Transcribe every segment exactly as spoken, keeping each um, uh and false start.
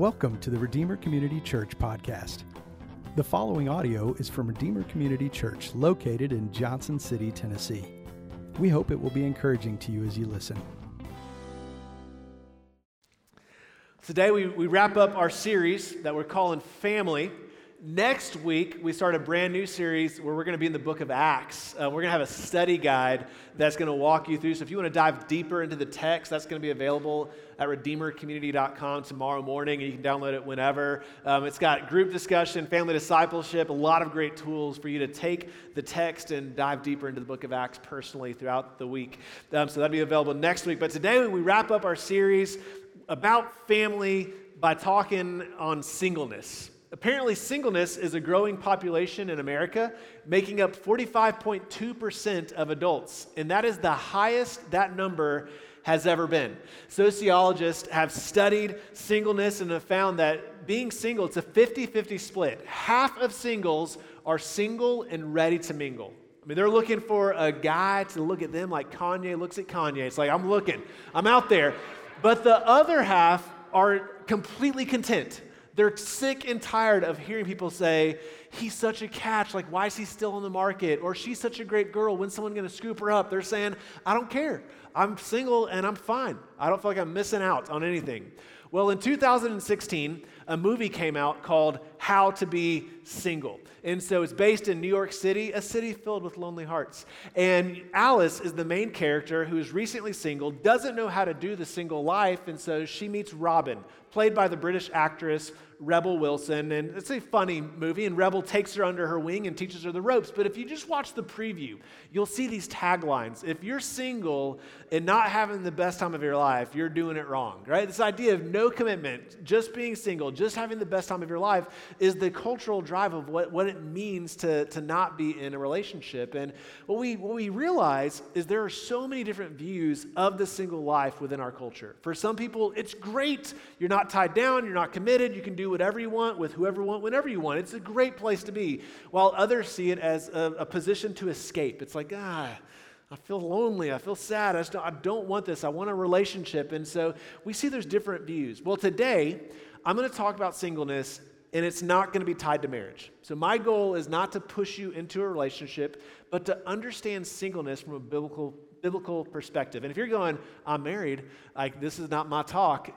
Welcome to the Redeemer Community Church podcast. The following audio is from Redeemer Community Church located in Johnson City, Tennessee. We hope it will be encouraging to you as you listen. Today we, we wrap up our series that we're calling Family. Next week, we start a brand new series where we're going to be in the book of Acts. Uh, we're going to have a study guide that's going to walk you through. So if you want to dive deeper into the text, that's going to be available at Redeemer Community dot com tomorrow morning, and you can download it whenever. Um, it's got group discussion, family discipleship, a lot of great tools for you to take the text and dive deeper into the book of Acts personally throughout the week. Um, so that'll be available next week. But today, we wrap up our series about family by talking on singleness. Apparently, singleness is a growing population in America, making up forty-five point two percent of adults, and that is the highest that number has ever been. Sociologists have studied singleness and have found that being single, it's a fifty-fifty split. Half of singles are single and ready to mingle. I mean, they're looking for a guy to look at them like Kanye looks at Kanye. It's like, I'm looking, I'm out there. But the other half are completely content. They're sick and tired of hearing people say, he's such a catch, like why is he still on the market? Or she's such a great girl, when's someone going to scoop her up? They're saying, I don't care. I'm single and I'm fine. I don't feel like I'm missing out on anything. Well, in two thousand sixteen, a movie came out called How to Be Single. And so it's based in New York City, a city filled with lonely hearts. And Alice is the main character who is recently single, doesn't know how to do the single life, and so she meets Robin, played by the British actress Rebel Wilson. And it's a funny movie, and Rebel takes her under her wing and teaches her the ropes. But if you just watch the preview, you'll see these taglines. If you're single and not having the best time of your life, you're doing it wrong, right? This idea of no commitment, just being single, just having the best time of your life is the cultural drive of what, what it means to, to not be in a relationship. And what we, what we realize is there are so many different views of the single life within our culture. For some people, it's great. You're not tied down. You're not committed. You can do whatever you want with whoever you want, whenever you want. It's a great place to be, while others see it as a, a position to escape. It's like, ah, I feel lonely. I feel sad. I, just don't, I don't want this. I want a relationship. And so we see there's different views. Well, today, I'm going to talk about singleness, and it's not going to be tied to marriage. So my goal is not to push you into a relationship, but to understand singleness from a biblical biblical perspective. And if you're going, I'm married, like this is not my talk,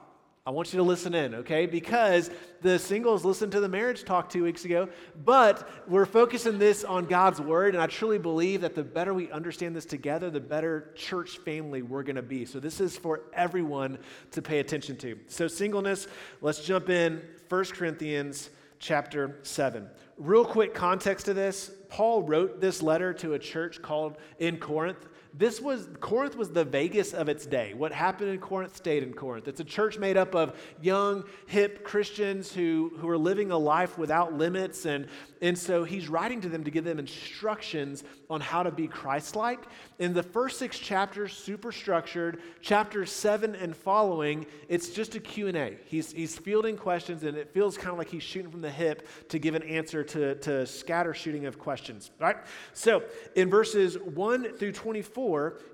I want you to listen in, okay? Because the singles listened to the marriage talk two weeks ago, but we're focusing this on God's word, and I truly believe that the better we understand this together, the better church family we're going to be. So this is for everyone to pay attention to. So singleness, let's jump in First Corinthians chapter seven. Real quick context to this, Paul wrote this letter to a church called in Corinth. This was, Corinth was the Vegas of its day. What happened in Corinth stayed in Corinth. It's a church made up of young, hip Christians who, who are living a life without limits. And, and so he's writing to them to give them instructions on how to be Christ-like. In the first six chapters, super structured. Chapter seven and following, it's just a Q and A. He's, he's fielding questions, and it feels kind of like he's shooting from the hip to give an answer to, to scatter shooting of questions, right? So in verses one through twenty-four,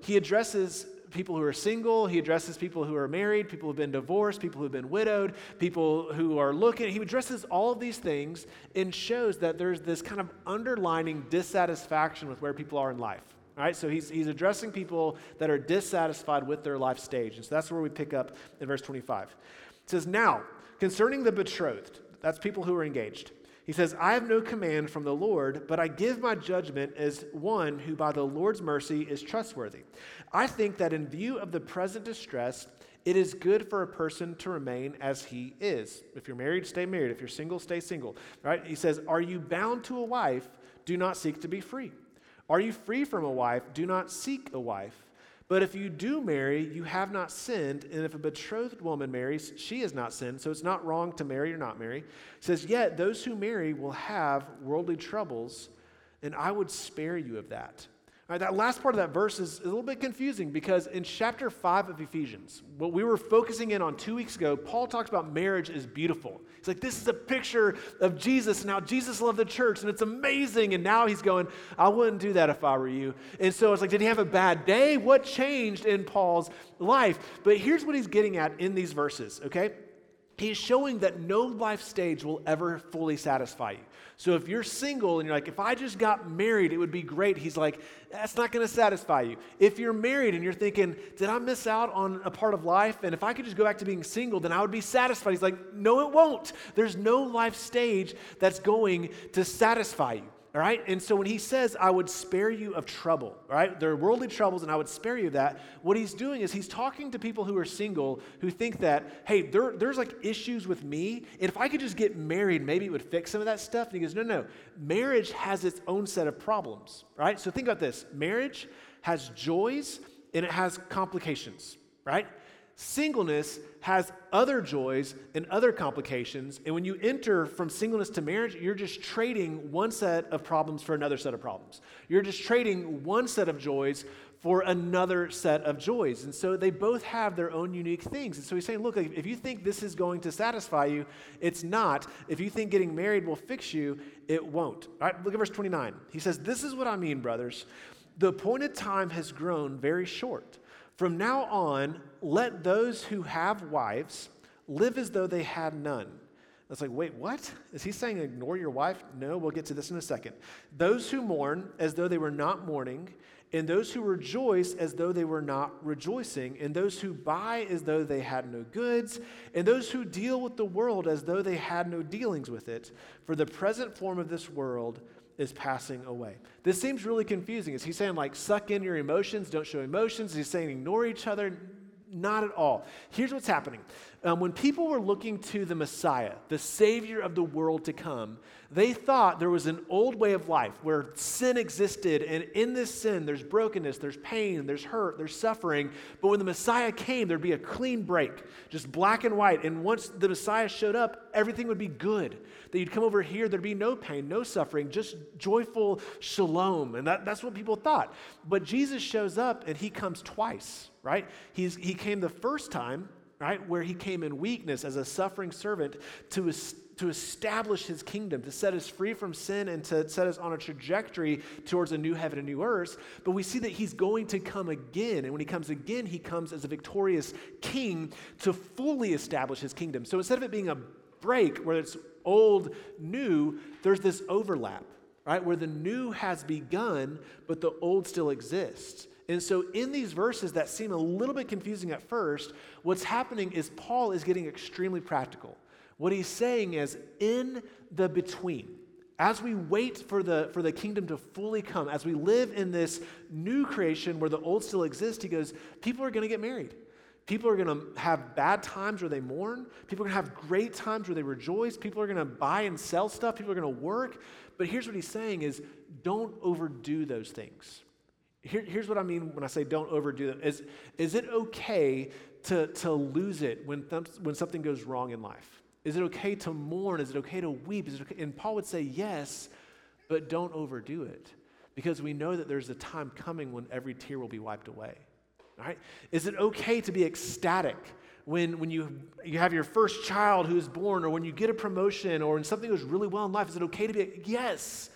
he addresses people who are single, he addresses people who are married, people who have been divorced, people who have been widowed, people who are looking. He addresses all of these things and shows that there's this kind of underlining dissatisfaction with where people are in life. All right, so he's he's addressing people that are dissatisfied with their life stage. And so that's where we pick up in verse twenty-five. It says, now, concerning the betrothed, that's people who are engaged. He says, I have no command from the Lord, but I give my judgment as one who by the Lord's mercy is trustworthy. I think that in view of the present distress, it is good for a person to remain as he is. If you're married, stay married. If you're single, stay single. Right? He says, are you bound to a wife? Do not seek to be free. Are you free from a wife? Do not seek a wife. But if you do marry, you have not sinned, and if a betrothed woman marries, she has not sinned, so it's not wrong to marry or not marry. It says, yet those who marry will have worldly troubles, and I would spare you of that. All right, that last part of that verse is a little bit confusing because in chapter five of Ephesians, what we were focusing in on two weeks ago, Paul talks about marriage is beautiful. He's like, this is a picture of Jesus and how Jesus loved the church, and it's amazing. And now he's going, I wouldn't do that if I were you. And so it's like, did he have a bad day? What changed in Paul's life? But here's what he's getting at in these verses, okay? He's showing that no life stage will ever fully satisfy you. So if you're single and you're like, if I just got married, it would be great. He's like, that's not going to satisfy you. If you're married and you're thinking, did I miss out on a part of life? And if I could just go back to being single, then I would be satisfied. He's like, no, it won't. There's no life stage that's going to satisfy you. All right, and so when he says, I would spare you of trouble, all right, there are worldly troubles and I would spare you that, what he's doing is he's talking to people who are single who think that, hey, there, there's like issues with me, and if I could just get married, maybe it would fix some of that stuff. And he goes, no, no, marriage has its own set of problems, right? So think about this. Marriage has joys and it has complications, right? Singleness has other joys and other complications, and when you enter from singleness to marriage, you're just trading one set of problems for another set of problems. You're just trading one set of joys for another set of joys, and so they both have their own unique things. And so he's saying, look, if you think this is going to satisfy you, it's not. If you think getting married will fix you, it won't. All right, look at verse twenty-nine. He says, this is what I mean, brothers. The appointed time has grown very short. From now on, let those who have wives live as though they had none. That's like, wait, what? Is he saying ignore your wife? No, we'll get to this in a second. Those who mourn as though they were not mourning, and those who rejoice as though they were not rejoicing, and those who buy as though they had no goods, and those who deal with the world as though they had no dealings with it, for the present form of this world is passing away. This seems really confusing. Is he saying like suck in your emotions, don't show emotions? Is he saying ignore each other? Not at all. Here's what's happening. Um, when people were looking to the Messiah, the Savior of the world to come, they thought there was an old way of life where sin existed, and in this sin, there's brokenness, there's pain, there's hurt, there's suffering. But when the Messiah came, there'd be a clean break, just black and white. And once the Messiah showed up, everything would be good. That you'd come over here, there'd be no pain, no suffering, just joyful shalom. And that, that's what people thought. But Jesus shows up, and he comes twice, right? He's, he came the first time, right, where he came in weakness as a suffering servant to es- to establish his kingdom, to set us free from sin and to set us on a trajectory towards a new heaven and new earth. But we see that he's going to come again. And when he comes again, he comes as a victorious king to fully establish his kingdom. So instead of it being a break where it's old, new, there's this overlap, right, where the new has begun, but the old still exists. And so in these verses that seem a little bit confusing at first, what's happening is Paul is getting extremely practical. What he's saying is in the between, as we wait for the, for the kingdom to fully come, as we live in this new creation where the old still exists, he goes, people are going to get married. People are going to have bad times where they mourn. People are going to have great times where they rejoice. People are going to buy and sell stuff. People are going to work. But here's what he's saying is don't overdo those things. Here, here's what I mean when I say don't overdo them. Is, is it okay to, to lose it when, th- when something goes wrong in life? Is it okay to mourn? Is it okay to weep? Is it okay? And Paul would say yes, but don't overdo it, because we know that there's a time coming when every tear will be wiped away. All right? Is it okay to be ecstatic when, when you, you have your first child who is born, or when you get a promotion, or when something goes really well in life? Is it okay to be, yes,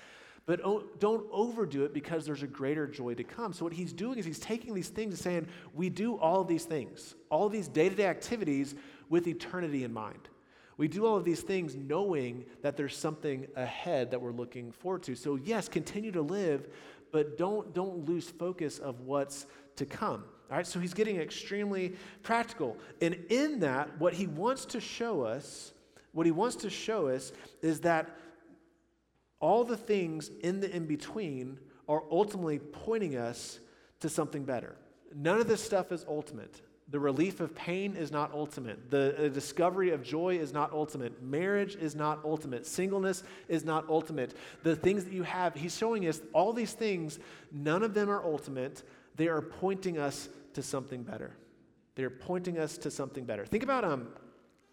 but don't overdo it, because there's a greater joy to come. So what he's doing is he's taking these things and saying, we do all of these things, all of these day-to-day activities with eternity in mind. We do all of these things knowing that there's something ahead that we're looking forward to. So yes, continue to live, but don't, don't lose focus of what's to come. All right, so he's getting extremely practical. And in that, what he wants to show us, what he wants to show us is that all the things in the in-between are ultimately pointing us to something better. None of this stuff is ultimate. The relief of pain is not ultimate. The, the discovery of joy is not ultimate. Marriage is not ultimate. Singleness is not ultimate. The things that you have, he's showing us all these things, none of them are ultimate. They are pointing us to something better. They're pointing us to something better. Think about um.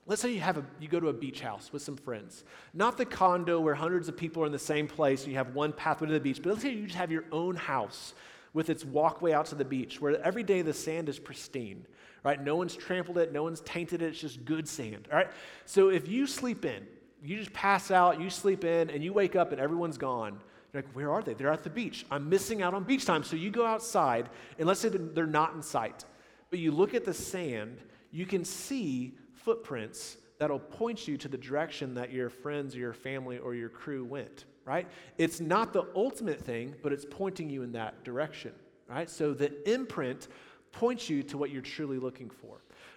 Let's say you have a, you go to a beach house with some friends. Not the condo where hundreds of people are in the same place and you have one pathway to the beach, but let's say you just have your own house with its walkway out to the beach where every day the sand is pristine, right? No one's trampled it, no one's tainted it, it's just good sand, all right? So if you sleep in, you just pass out, you sleep in, and you wake up and everyone's gone. You're like, where are they? They're at the beach. I'm missing out on beach time. So you go outside, and let's say they're not in sight, but you look at the sand, you can see footprints that'll point you to the direction that your friends or your family or your crew went, right? It's not the ultimate thing, but it's pointing you in that direction, right? So the imprint points you to what you're truly looking for.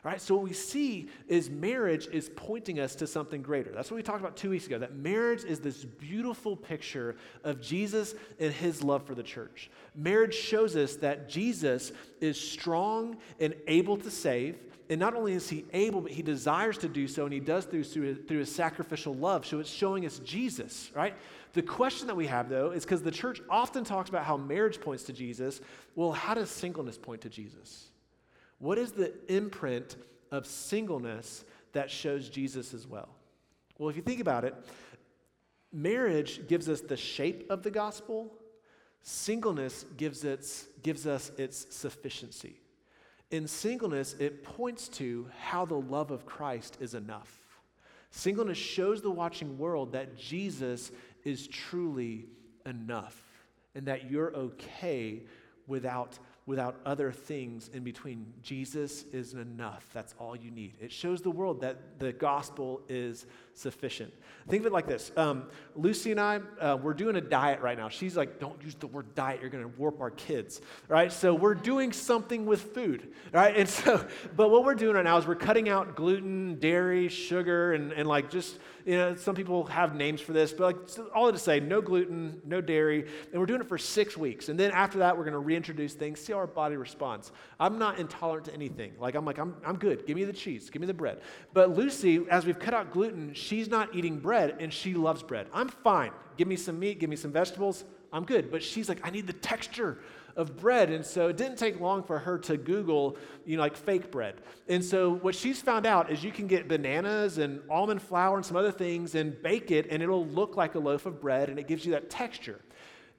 All right, so what we see is marriage is pointing us to something greater. That's what we talked about two weeks ago, that marriage is this beautiful picture of Jesus and his love for the church. Marriage shows us that Jesus is strong and able to save, and not only is he able, but he desires to do so, and he does through, through, his, through his sacrificial love. So it's showing us Jesus, right? The question that we have, though, is because the church often talks about how marriage points to Jesus, well, how does singleness point to Jesus? What is the imprint of singleness that shows Jesus as well? Well, if you think about it, marriage gives us the shape of the gospel. Singleness gives its, gives us its sufficiency. In singleness, it points to how the love of Christ is enough. Singleness shows the watching world that Jesus is truly enough and that you're okay without without other things in between. Jesus is enough. That's all you need. It shows the world that the gospel is sufficient. Think of it like this. Um, Lucy and I, uh, we're doing a diet right now. She's like, don't use the word diet. You're going to warp our kids, right? So we're doing something with food, right? And so, but what we're doing right now is we're cutting out gluten, dairy, sugar, and, and like just, you know, some people have names for this, but like so all to say, no gluten, no dairy, and we're doing it for six weeks. And then after that, we're going to reintroduce things, see how our body responds. I'm not intolerant to anything. Like I'm like, I'm I'm good. Give me the cheese. Give me the bread. But Lucy, as we've cut out gluten, she's not eating bread, and she loves bread. I'm fine. Give me some meat. Give me some vegetables. I'm good. But she's like, I need the texture of bread. And so it didn't take long for her to Google, you know, like fake bread. And so what she's found out is you can get bananas and almond flour and some other things and bake it, and it'll look like a loaf of bread, and it gives you that texture.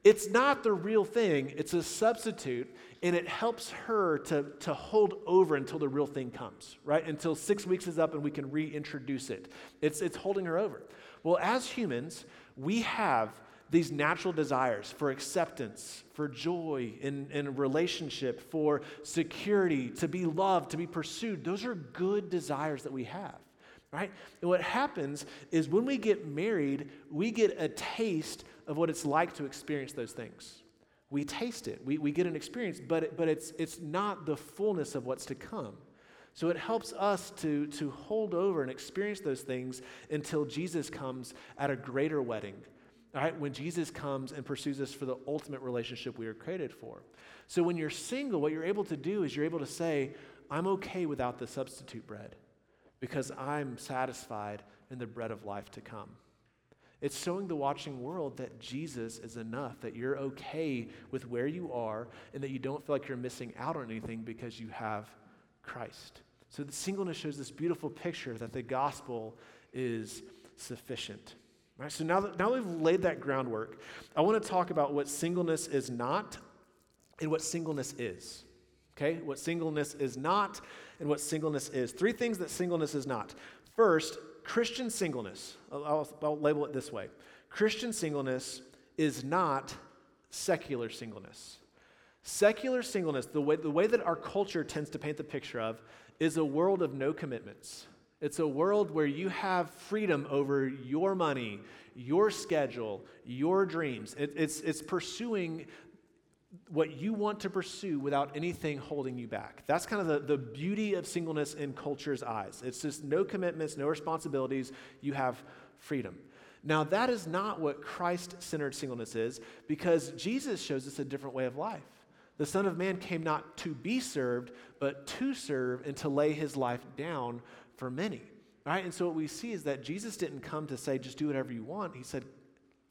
It's not the real thing. It's a substitute, and it helps her to, to hold over until the real thing comes, right? Until six weeks is up and we can reintroduce it. It's, it's holding her over. Well, as humans, we have these natural desires for acceptance, for joy in, in a relationship, for security, to be loved, to be pursued. Those are good desires that we have, right? And what happens is when we get married, we get a taste of what it's like to experience those things. We taste it. We, we get an experience, but it, but it's it's not the fullness of what's to come. So it helps us to, to hold over and experience those things until Jesus comes at a greater wedding. All right, when Jesus comes and pursues us for the ultimate relationship we are created for. So when you're single, what you're able to do is you're able to say, I'm okay without the substitute bread because I'm satisfied in the bread of life to come. It's showing the watching world that Jesus is enough, that you're okay with where you are and that you don't feel like you're missing out on anything because you have Christ. So the singleness shows this beautiful picture that the gospel is sufficient. All right, so now that, now we've laid that groundwork, I want to talk about what singleness is not and what singleness is, okay? What singleness is not and what singleness is. Three things that singleness is not. First, Christian singleness. I'll, I'll, I'll label it this way. Christian singleness is not secular singleness. Secular singleness, the way, the way that our culture tends to paint the picture of, is a world of no commitments. It's a world where you have freedom over your money, your schedule, your dreams. It, it's, it's pursuing what you want to pursue without anything holding you back. That's kind of the, the beauty of singleness in culture's eyes. It's just no commitments, no responsibilities. You have freedom. Now, that is not what Christ-centered singleness is, because Jesus shows us a different way of life. The Son of Man came not to be served, but to serve and to lay his life down for many, right? And so what we see is that Jesus didn't come to say, just do whatever you want. He said,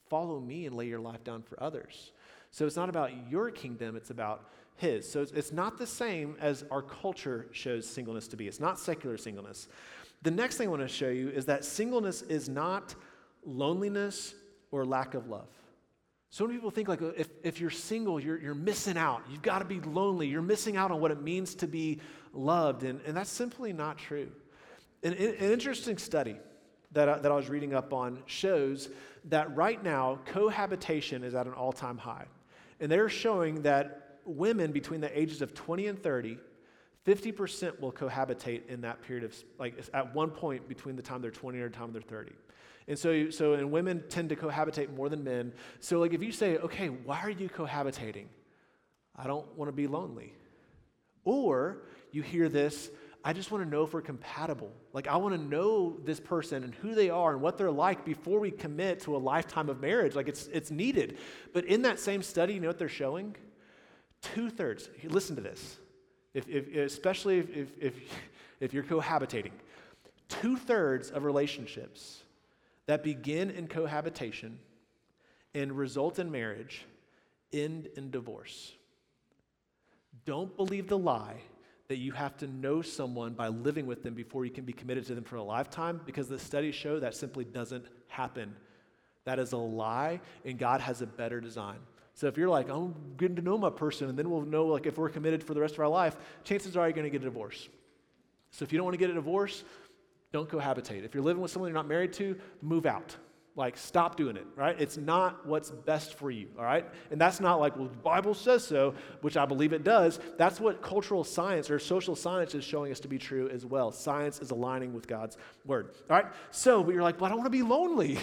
follow me and lay your life down for others. So it's not about your kingdom, it's about his. So it's, it's not the same as our culture shows singleness to be. It's not secular singleness. The next thing I want to show you is that singleness is not loneliness or lack of love. So many people think like if, if you're single, you're, you're missing out. You've got to be lonely. You're missing out on what it means to be loved. And, and that's simply not true. An, an interesting study that I, that I was reading up on shows that right now cohabitation is at an all-time high. And they're showing that women between the ages of twenty and thirty, fifty percent will cohabitate in that period of, like at one point between the time they're twenty and the time they're thirty. And so, so and women tend to cohabitate more than men. So like if you say, okay, why are you cohabitating? I don't want to be lonely. Or you hear this, I just want to know if we're compatible. Like I want to know this person and who they are and what they're like before we commit to a lifetime of marriage. Like it's it's needed. But in that same study, you know what they're showing? Two-thirds, listen to this, if, if, especially if, if, if, if you're cohabitating, two-thirds of relationships that begin in cohabitation and result in marriage end in divorce. Don't believe the lie that you have to know someone by living with them before you can be committed to them for a lifetime, because the studies show that simply doesn't happen. That is a lie, and God has a better design. So if you're like, I'm getting to know my person, and then we'll know like if we're committed for the rest of our life, chances are you're going to get a divorce. So if you don't want to get a divorce, don't cohabitate. If you're living with someone you're not married to, move out. Like, stop doing it, right? It's not what's best for you, all right? And that's not like, well, the Bible says so, which I believe it does. That's what cultural science or social science is showing us to be true as well. Science is aligning with God's word, all right? So, but you're like, well, I don't want to be lonely.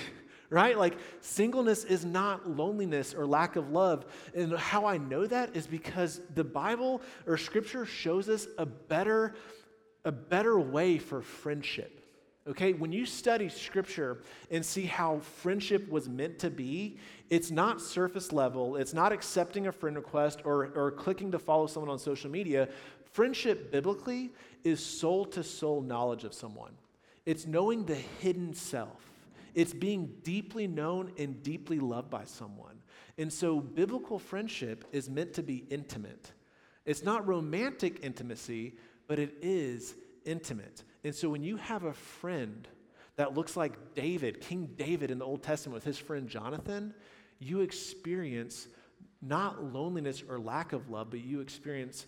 Right? Like singleness is not loneliness or lack of love. And how I know that is because the Bible or scripture shows us a better, a better way for friendship. Okay, when you study scripture and see how friendship was meant to be, it's not surface level. It's not accepting a friend request or, or clicking to follow someone on social media. Friendship biblically is soul-to-soul knowledge of someone. It's knowing the hidden self. It's being deeply known and deeply loved by someone. And so biblical friendship is meant to be intimate. It's not romantic intimacy, but it is intimate. And so when you have a friend that looks like David, King David in the Old Testament with his friend Jonathan, you experience not loneliness or lack of love, but you experience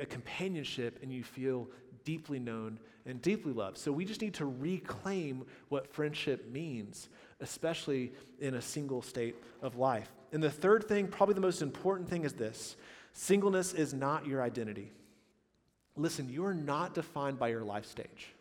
a companionship and you feel deeply known and deeply loved. So we just need to reclaim what friendship means, especially in a single state of life. And the third thing, probably the most important thing, is this: singleness is not your identity. Listen, you are not defined by your life stage.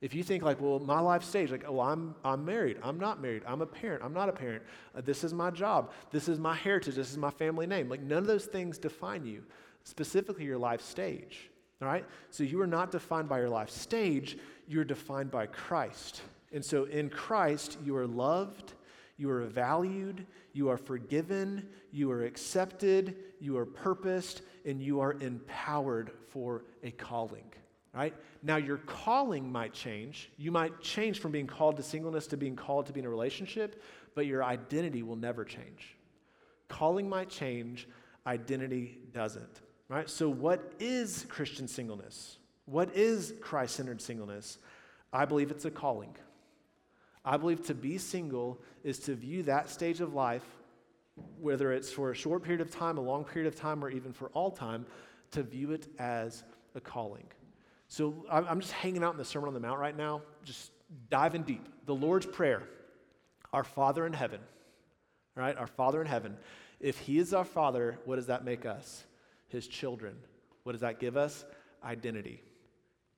If you think like, well, my life stage, like, oh, I'm I'm married, I'm not married, I'm a parent, I'm not a parent, uh, this is my job, this is my heritage, this is my family name. Like none of those things define you, specifically your life stage. All right? So you are not defined by your life stage, you're defined by Christ. And so in Christ, you are loved, you are valued, you are forgiven, you are accepted, you are purposed, and you are empowered for a calling. Right? Now your calling might change. You might change from being called to singleness to being called to be in a relationship, but your identity will never change. Calling might change, identity doesn't. Right? So what is Christian singleness? What is Christ-centered singleness? I believe it's a calling. I believe to be single is to view that stage of life, whether it's for a short period of time, a long period of time, or even for all time, to view it as a calling. So I'm just hanging out in the Sermon on the Mount right now, just diving deep. The Lord's Prayer, our Father in heaven, right? Our Father in heaven. If he is our Father, what does that make us? His children. What does that give us? Identity.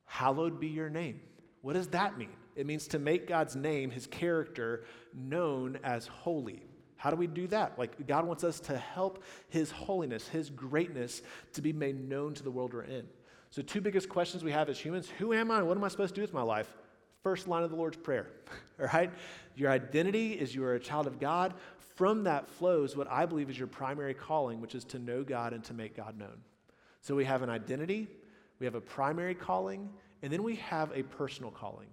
Hallowed be your name. What does that mean? It means to make God's name, his character, known as holy. How do we do that? Like God wants us to help his holiness, his greatness, to be made known to the world we're in. So two biggest questions we have as humans: who am I? What am I supposed to do with my life? First line of the Lord's Prayer, all right? Your identity is you are a child of God. From that flows what I believe is your primary calling, which is to know God and to make God known. So we have an identity, we have a primary calling, and then we have a personal calling.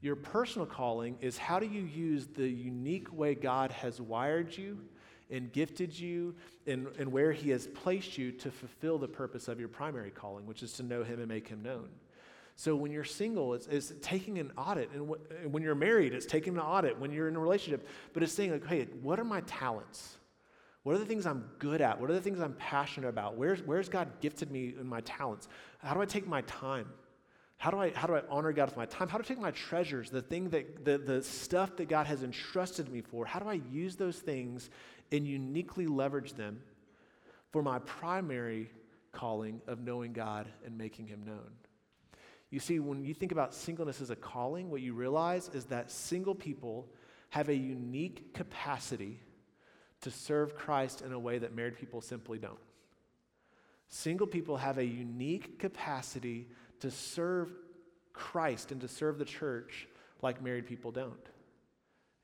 Your personal calling is how do you use the unique way God has wired you and gifted you and, and where he has placed you to fulfill the purpose of your primary calling, which is to know him and make him known. So when you're single, it's, it's taking an audit. And w- when you're married, it's taking an audit. When you're in a relationship, but it's saying, like, hey, what are my talents? What are the things I'm good at? What are the things I'm passionate about? Where's, where's God gifted me in my talents? How do I take my time? How do I how do I honor God with my time? How do I take my treasures, the thing that the, the stuff that God has entrusted me for? How do I use those things and uniquely leverage them for my primary calling of knowing God and making him known. You see, when you think about singleness as a calling, what you realize is that single people have a unique capacity to serve Christ in a way that married people simply don't. Single people have a unique capacity to serve Christ and to serve the church like married people don't.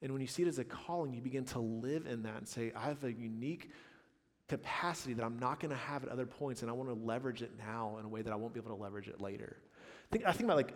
And when you see it as a calling, you begin to live in that and say, I have a unique capacity that I'm not going to have at other points, and I want to leverage it now in a way that I won't be able to leverage it later. Think, I think about like,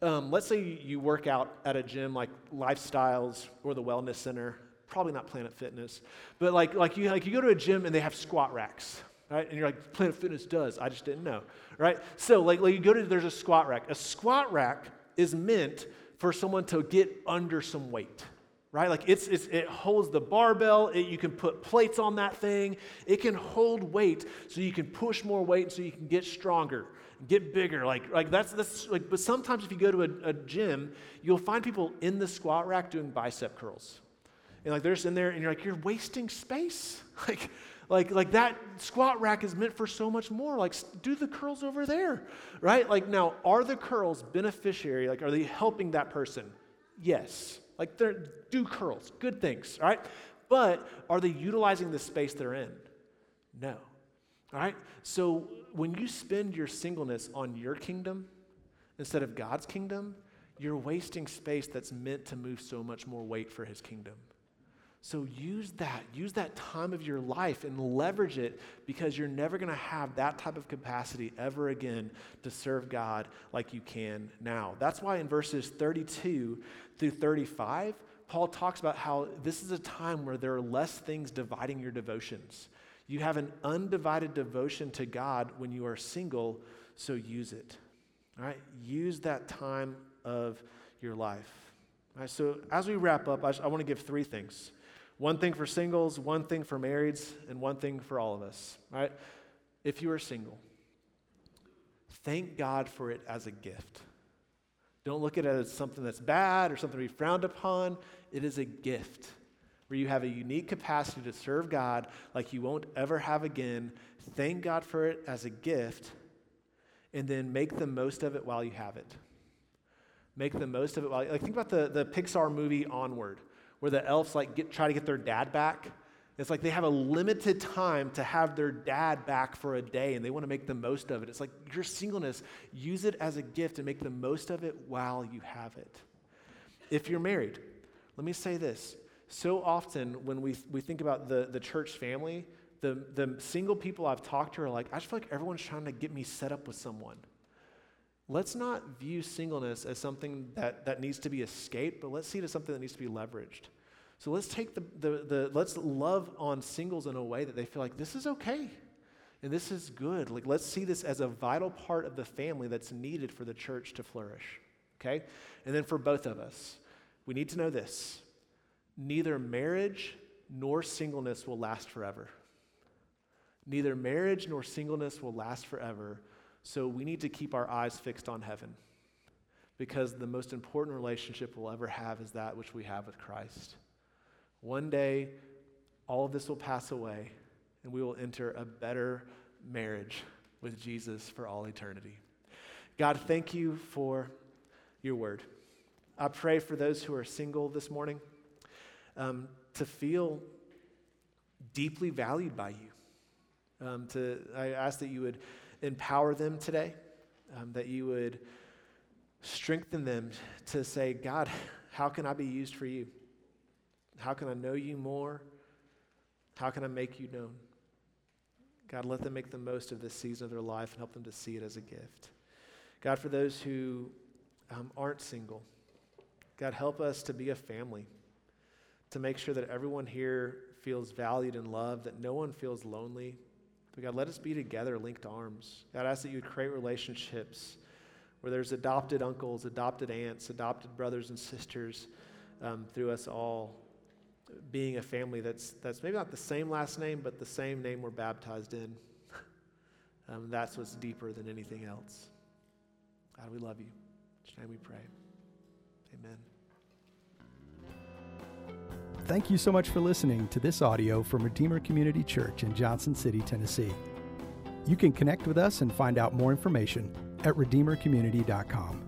um, let's say you work out at a gym like Lifestyles or the Wellness Center, probably not Planet Fitness, but like like you like you go to a gym and they have squat racks. Right? And you're like, Planet Fitness does. I just didn't know, right? So like, like you go to, there's a squat rack. A squat rack is meant for someone to get under some weight, right? Like it's, it's it holds the barbell. It, you can put plates on that thing. It can hold weight so you can push more weight so you can get stronger, get bigger. Like like that's, that's like, but sometimes if you go to a, a gym, you'll find people in the squat rack doing bicep curls. And like they're just in there and you're like, you're wasting space. Like, Like, like that squat rack is meant for so much more. Like, do the curls over there, right? Like, now, are the curls beneficiary? Like, are they helping that person? Yes. Like, they're, do curls. Good things, all right? But are they utilizing the space they're in? No, all right? So when you spend your singleness on your kingdom instead of God's kingdom, you're wasting space that's meant to move so much more weight for his kingdom. So use that, use that time of your life and leverage it, because you're never going to have that type of capacity ever again to serve God like you can now. That's why in verses thirty-two through thirty-five, Paul talks about how this is a time where there are less things dividing your devotions. You have an undivided devotion to God when you are single, so use it. All right? Use that time of your life. All right, so as we wrap up, I, I want to give three things. One thing for singles, one thing for marrieds, and one thing for all of us, right? If you are single, thank God for it as a gift. Don't look at it as something that's bad or something we frowned upon. It is a gift where you have a unique capacity to serve God like you won't ever have again. Thank God for it as a gift, and then make the most of it while you have it. Make the most of it while you, like, think about the, the Pixar movie Onward, where the elves like get, try to get their dad back. It's like they have a limited time to have their dad back for a day, and they want to make the most of it. It's like your singleness, use it as a gift and make the most of it while you have it. If you're married, let me say this. So often when we we think about the, the church family, the, the single people I've talked to are like, I just feel like everyone's trying to get me set up with someone. Let's not view singleness as something that, that needs to be escaped, but let's see it as something that needs to be leveraged. So let's take the, the the let's love on singles in a way that they feel like this is okay and this is good. Like, let's see this as a vital part of the family that's needed for the church to flourish. Okay? And then for both of us, we need to know this. Neither marriage nor singleness will last forever. Neither marriage nor singleness will last forever. So we need to keep our eyes fixed on heaven, because the most important relationship we'll ever have is that which we have with Christ. One day, all of this will pass away, and we will enter a better marriage with Jesus for all eternity. God, thank you for your word. I pray for those who are single this morning, um, to feel deeply valued by you. Um, to I ask that you would empower them today, um, that you would strengthen them to say, God, how can I be used for you? How can I know you more? How can I make you known? God, let them make the most of this season of their life and help them to see it as a gift. God, for those who um, aren't single, God, help us to be a family, to make sure that everyone here feels valued and loved, that no one feels lonely. But God, let us be together, linked arms. God, I ask that you would create relationships where there's adopted uncles, adopted aunts, adopted brothers and sisters um, through us all, being a family that's that's maybe not the same last name, but the same name we're baptized in. um, that's what's deeper than anything else. God, we love you. Each time we pray. Amen. Thank you so much for listening to this audio from Redeemer Community Church in Johnson City, Tennessee. You can connect with us and find out more information at Redeemer Community dot com.